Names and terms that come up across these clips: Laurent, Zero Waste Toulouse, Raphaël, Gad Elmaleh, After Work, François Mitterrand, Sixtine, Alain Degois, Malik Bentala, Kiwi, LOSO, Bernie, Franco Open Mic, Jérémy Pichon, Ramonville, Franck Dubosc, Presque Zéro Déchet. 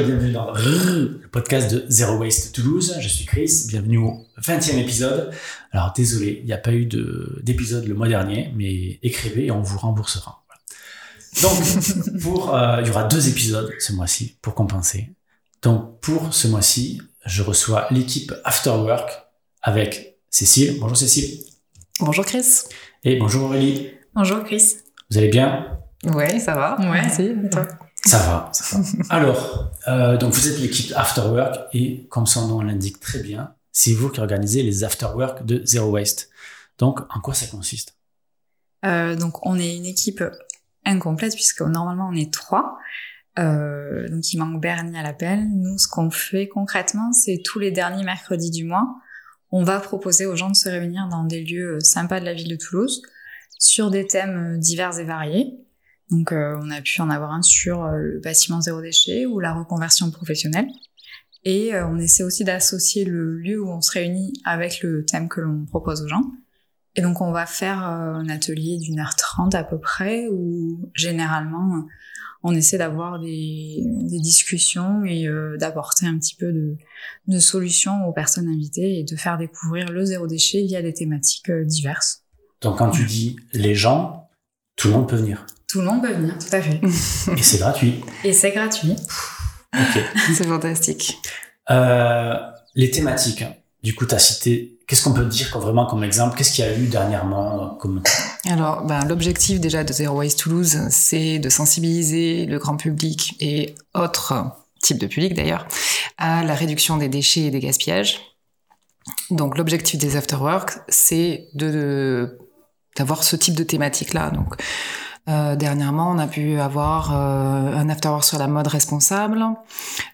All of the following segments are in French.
et bienvenue dans le podcast de Zero Waste Toulouse. Je suis Chris, bienvenue au 20e épisode. Alors désolé, il n'y a pas eu d'épisode le mois dernier, mais écrivez et on vous remboursera. Voilà. Donc, il y aura 2 épisodes ce mois-ci pour compenser. Donc, pour ce mois-ci, je reçois l'équipe After Work avec Cécile. Bonjour Cécile. Bonjour Chris. Et bonjour Aurélie. Bonjour Chris. Vous allez bien ? Ouais, ça va. Ouais. Merci. Et toi ? Ça va. Alors, donc vous êtes l'équipe After Work et comme son nom l'indique très bien, c'est vous qui organisez les After Work de Zero Waste. Donc, en quoi ça consiste ? Donc, on est une équipe incomplète puisque normalement on est 3. Donc, il manque Bernie à l'appel. Nous, ce qu'on fait concrètement, c'est tous les derniers mercredis du mois, on va proposer aux gens de se réunir dans des lieux sympas de la ville de Toulouse sur des thèmes divers et variés. Donc, on a pu en avoir un sur le bâtiment zéro déchet ou la reconversion professionnelle. Et on essaie aussi d'associer le lieu où on se réunit avec le thème que l'on propose aux gens. Et donc, on va faire un atelier d'1h30 à peu près où, généralement, on essaie d'avoir des discussions et d'apporter un petit peu de solutions aux personnes invitées et de faire découvrir le zéro déchet via des thématiques diverses. Donc, quand tu dis les gens, tout le monde peut venir. Tout le monde peut venir, tout à fait. Et c'est gratuit. Ok. C'est fantastique. Les thématiques, du coup, tu as cité... Qu'est-ce qu'on peut dire vraiment comme exemple ? Qu'est-ce qu'il y a eu dernièrement comme... Alors, l'objectif déjà de Zero Waste Toulouse, c'est de sensibiliser le grand public et autres types de public d'ailleurs, à la réduction des déchets et des gaspillages. Donc, l'objectif des afterworks, c'est d'avoir ce type de thématique-là, donc... dernièrement, on a pu avoir un afterwork sur la mode responsable.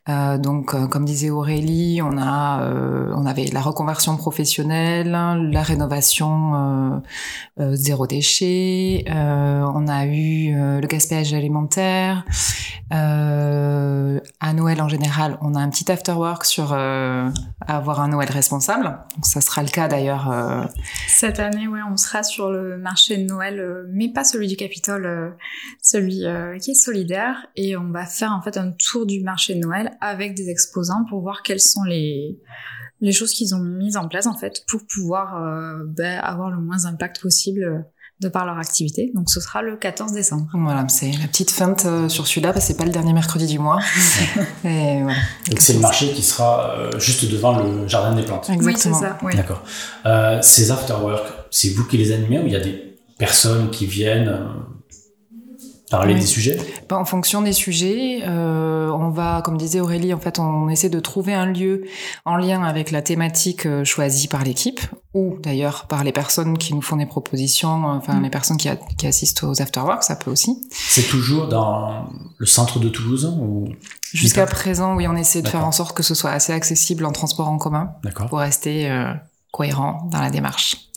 Donc, comme disait Aurélie, on avait la reconversion professionnelle, la rénovation zéro déchet. On a eu le gaspillage alimentaire. À Noël, en général, on a un petit afterwork sur avoir un Noël responsable. Donc, ça sera le cas d'ailleurs. Cette année, ouais, on sera sur le marché de Noël, mais pas celui du Capitole. Celui qui est solidaire, et on va faire en fait un tour du marché de Noël avec des exposants pour voir quelles sont les choses qu'ils ont mises en place en fait pour pouvoir avoir le moins d'impact possible de par leur activité. Donc ce sera le 14 décembre. Voilà, c'est la petite feinte sur celui-là parce que c'est pas le dernier mercredi du mois. Et voilà. Donc c'est le marché qui sera juste devant le jardin des plantes. Exactement. Oui, c'est ça. Oui. D'accord. Ces afterwork, c'est vous qui les animez ou il y a des personnes qui viennent parler des sujets ? En fonction des sujets, on va, comme disait Aurélie, en fait, on essaie de trouver un lieu en lien avec la thématique choisie par l'équipe ou d'ailleurs par les personnes qui nous font des propositions, les personnes qui assistent aux afterworks, ça peut aussi. C'est toujours dans le centre de Toulouse ou... Jusqu'à présent, oui, on essaie de faire en sorte que ce soit assez accessible en transport en commun pour rester cohérent dans la démarche.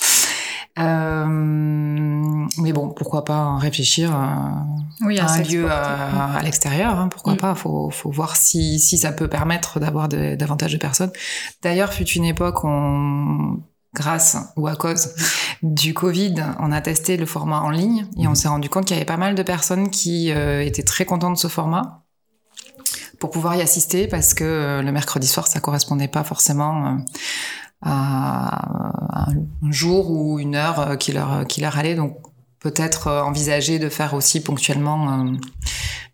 Mais bon, pourquoi pas réfléchir à un lieu à l'extérieur, pourquoi pas, faut voir si ça peut permettre d'avoir davantage de personnes. D'ailleurs, fut une époque, grâce ou à cause du Covid, on a testé le format en ligne et on s'est rendu compte qu'il y avait pas mal de personnes qui étaient très contentes de ce format pour pouvoir y assister parce que le mercredi soir, ça correspondait pas forcément... à un jour ou une heure qui leur allait. Donc, peut-être envisager de faire aussi ponctuellement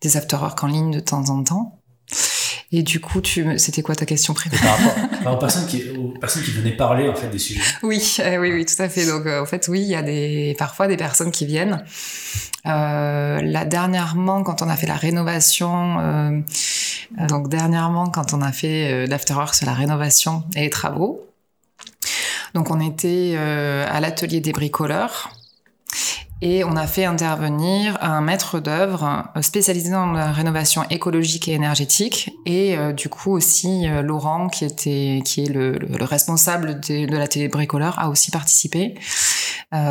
des afterwork en ligne de temps en temps. Et du coup, c'était quoi ta question primaire ? Par rapport aux personnes qui venaient parler, en fait, des sujets. Oui, tout à fait. Donc, en fait, oui, il y a parfois des personnes qui viennent. Dernièrement, quand on a fait la rénovation... donc, dernièrement, quand on a fait l'afterwork sur la rénovation et les travaux, donc on était à l'atelier des bricoleurs et on a fait intervenir un maître d'œuvre spécialisé dans la rénovation écologique et énergétique et du coup aussi Laurent qui est le responsable de l'atelier des bricoleurs a aussi participé.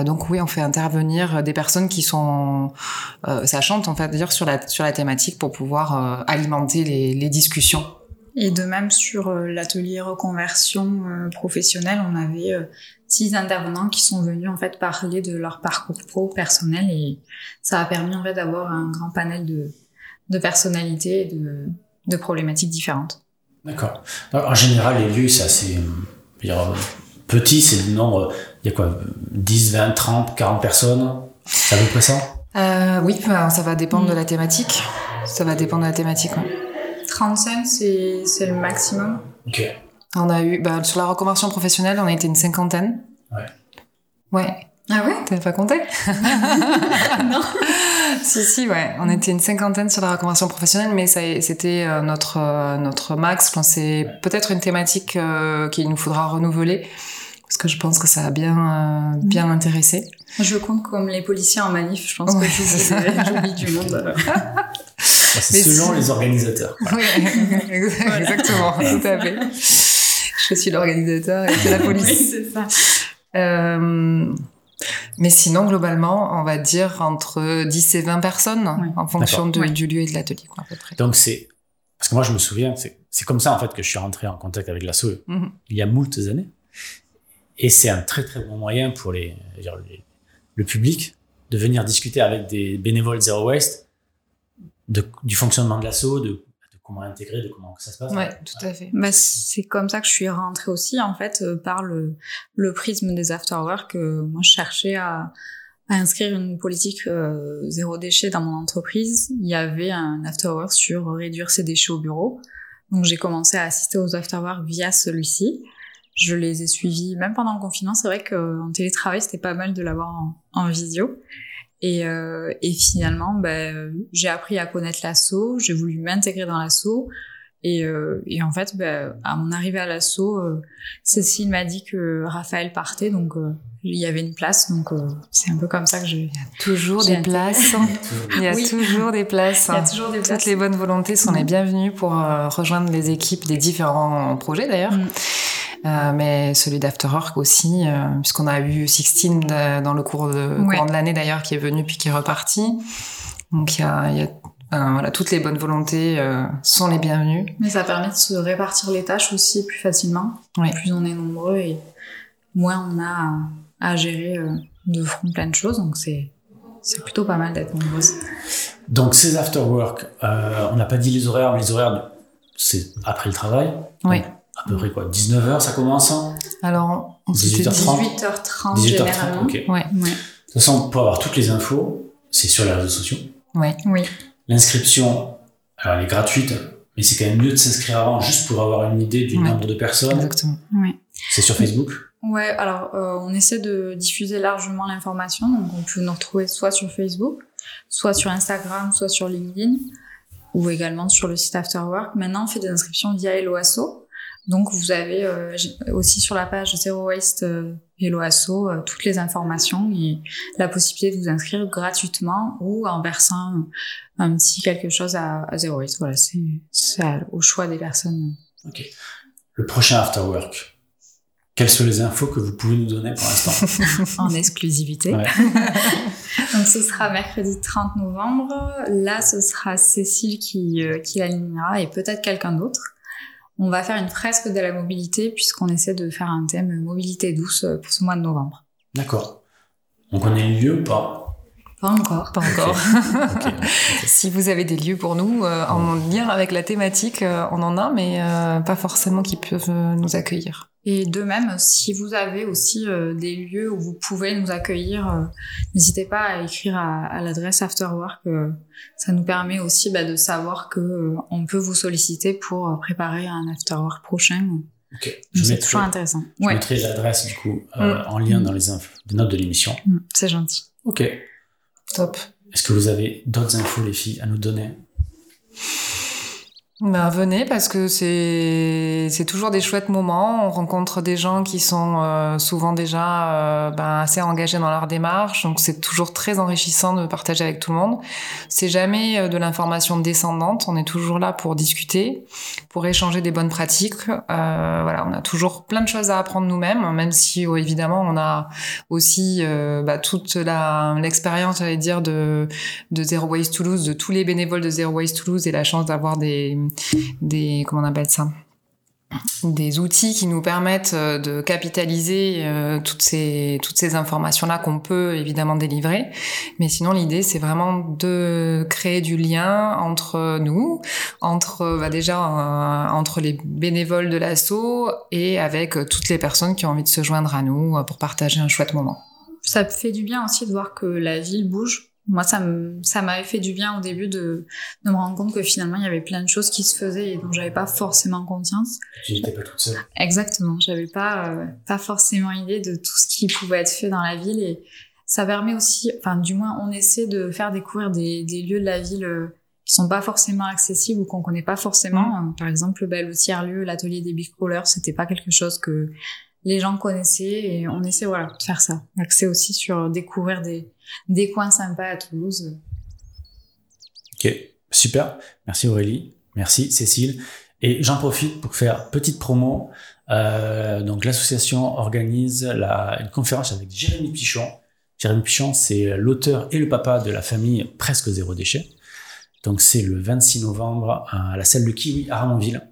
Donc oui, on fait intervenir des personnes qui sont sachantes en fait d'ailleurs sur la thématique pour pouvoir alimenter les discussions. Et de même sur l'atelier reconversion professionnelle, on avait 6 intervenants qui sont venus en fait parler de leur parcours pro personnel et ça a permis en fait d'avoir un grand panel de personnalités et de de problématiques différentes. D'accord. Alors, en général, les lieux, c'est assez petit, c'est le nombre... Il y a quoi, 10, 20, 30, 40 personnes? C'est à peu près ça? Oui, ça va dépendre de la thématique. Ça va dépendre de la thématique, oui. 35, c'est le maximum. Ok. On a eu... sur la reconversion professionnelle, on a été une 50aine. Ouais. Ouais. Ah ouais? T'avais pas compté? Non. Si, ouais. On était une 50aine sur la reconversion professionnelle, mais ça, c'était notre max. Je pense que c'est peut-être une thématique qu'il nous faudra renouveler. Parce que je pense que ça a bien intéressé. Je compte comme les policiers en manif, je pense que j'oublie du monde. Alors. C'est selon les organisateurs. Oui, exactement, tout à fait. Je suis l'organisateur et c'est la police. Oui, c'est ça. Mais sinon, globalement, on va dire entre 10 et 20 personnes, oui. En fonction du lieu et de l'atelier, quoi, à peu près. Donc c'est... Parce que moi, je me souviens, c'est comme ça, en fait, que je suis rentré en contact avec l'asso il y a moult années. Et c'est un très très bon moyen pour le public de venir discuter avec des bénévoles Zero Waste du fonctionnement de l'asso, de comment intégrer, de comment ça se passe. Oui, tout à fait. C'est comme ça que je suis rentrée aussi, en fait, par le prisme des After Work. Moi, je cherchais à inscrire une politique zéro déchet dans mon entreprise. Il y avait un After Work sur réduire ses déchets au bureau. Donc, j'ai commencé à assister aux After Work via celui-ci. Je les ai suivis, même pendant le confinement. C'est vrai qu'en télétravail, c'était pas mal de l'avoir en visio. Et finalement, j'ai appris à connaître l'asso. J'ai voulu m'intégrer dans l'asso. Et en fait, à mon arrivée à l'asso, Cécile m'a dit que Raphaël partait. Donc, il y avait une place. Donc, c'est un peu comme ça que j'ai... Il y a toujours des places. Il y a toujours des places. Toutes les bonnes volontés sont les bienvenues pour rejoindre les équipes des différents projets, d'ailleurs. Mais celui d'After Work aussi, puisqu'on a eu Sixtine dans le courant de l'année d'ailleurs, qui est venue puis qui est repartie. Donc il y a toutes les bonnes volontés sont les bienvenues. Mais ça permet de se répartir les tâches aussi plus facilement. Oui. Plus on est nombreux et moins on a à gérer de front plein de choses. Donc c'est plutôt pas mal d'être nombreuses. Donc ces After Work, on n'a pas dit les horaires, mais les horaires c'est après le travail. Oui. Donc, à peu près quoi, 19h ça commence? Alors, on 18h30 généralement. 18h30, ok. Ouais. De toute façon, pour avoir toutes les infos, c'est sur les réseaux sociaux. Ouais. Oui. L'inscription, alors elle est gratuite, mais c'est quand même mieux de s'inscrire avant juste pour avoir une idée du nombre de personnes. Exactement. Ouais. C'est sur Facebook? Ouais, alors on essaie de diffuser largement l'information, donc on peut nous retrouver soit sur Facebook, soit sur Instagram, soit sur LinkedIn, ou également sur le site After Work. Maintenant, on fait des inscriptions via LOSO. Donc, vous avez aussi sur la page Zero Waste LOAsso toutes les informations et la possibilité de vous inscrire gratuitement ou en versant un petit quelque chose à Zero Waste. Voilà, c'est au choix des personnes. Ok. Le prochain After Work, quelles sont les infos que vous pouvez nous donner pour l'instant? En exclusivité. Ouais. Donc, ce sera mercredi 30 novembre. Là, ce sera Cécile qui l'animera et peut-être quelqu'un d'autre. On va faire une fresque de la mobilité puisqu'on essaie de faire un thème mobilité douce pour ce mois de novembre. D'accord. On connaît les lieux ou pas? Pas encore. Okay. Si vous avez des lieux pour nous, en lien avec la thématique, on en a, mais pas forcément qui peuvent nous accueillir. Et de même, si vous avez aussi des lieux où vous pouvez nous accueillir, n'hésitez pas à écrire à l'adresse After Work. Ça nous permet aussi de savoir que on peut vous solliciter pour préparer un After Work prochain. Okay. C'est toujours intéressant. Je mettrai l'adresse du coup en lien dans les notes de l'émission. C'est gentil. Ok. Top. Est-ce que vous avez d'autres infos, les filles, à nous donner ? Venez, parce que c'est toujours des chouettes moments. On rencontre des gens qui sont souvent déjà assez engagés dans leur démarche. Donc, c'est toujours très enrichissant de partager avec tout le monde. C'est jamais de l'information descendante. On est toujours là pour discuter, pour échanger des bonnes pratiques. On a toujours plein de choses à apprendre nous-mêmes, même si, évidemment, on a aussi toute l'expérience, j'allais dire, de Zero Waste Toulouse, de tous les bénévoles de Zero Waste Toulouse et la chance d'avoir des comment on appelle ça des outils qui nous permettent de capitaliser toutes ces informations-là qu'on peut évidemment délivrer. Mais sinon, l'idée, c'est vraiment de créer du lien entre nous, entre les bénévoles de l'asso et avec toutes les personnes qui ont envie de se joindre à nous pour partager un chouette moment. Ça fait du bien aussi de voir que la ville bouge. Moi, ça m'avait fait du bien au début de me rendre compte que finalement, il y avait plein de choses qui se faisaient et dont j'avais pas forcément conscience. J'étais pas toute seule. Exactement. J'avais pas forcément idée de tout ce qui pouvait être fait dans la ville, et ça permet aussi, enfin, du moins, on essaie de faire découvrir des lieux de la ville qui sont pas forcément accessibles ou qu'on connaît pas forcément. Par exemple, le tiers-lieu, l'atelier des big crawlers, c'était pas quelque chose que les gens connaissaient, et on essaie, de faire ça. Axé aussi sur découvrir des coins sympas à Toulouse. Ok, super. Merci Aurélie, merci Cécile. Et j'en profite pour faire petite promo. Donc l'association organise une conférence avec Jérémy Pichon. Jérémy Pichon, c'est l'auteur et le papa de la famille Presque Zéro Déchet. Donc c'est le 26 novembre à la salle de Kiwi à Ramonville.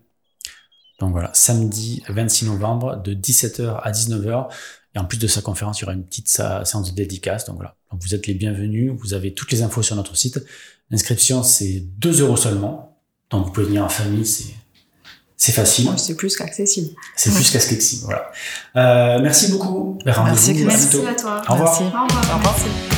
Donc voilà, samedi 26 novembre de 17h à 19h. Et en plus de sa conférence, il y aura une petite séance de dédicace. Donc voilà, donc vous êtes les bienvenus. Vous avez toutes les infos sur notre site. L'inscription, c'est 2 € seulement. Donc vous pouvez venir en famille, c'est facile. C'est plus qu'accessible. C'est plus qu'accessible, voilà. Merci beaucoup. Merci à toi. Au revoir. Merci. Au revoir. Merci.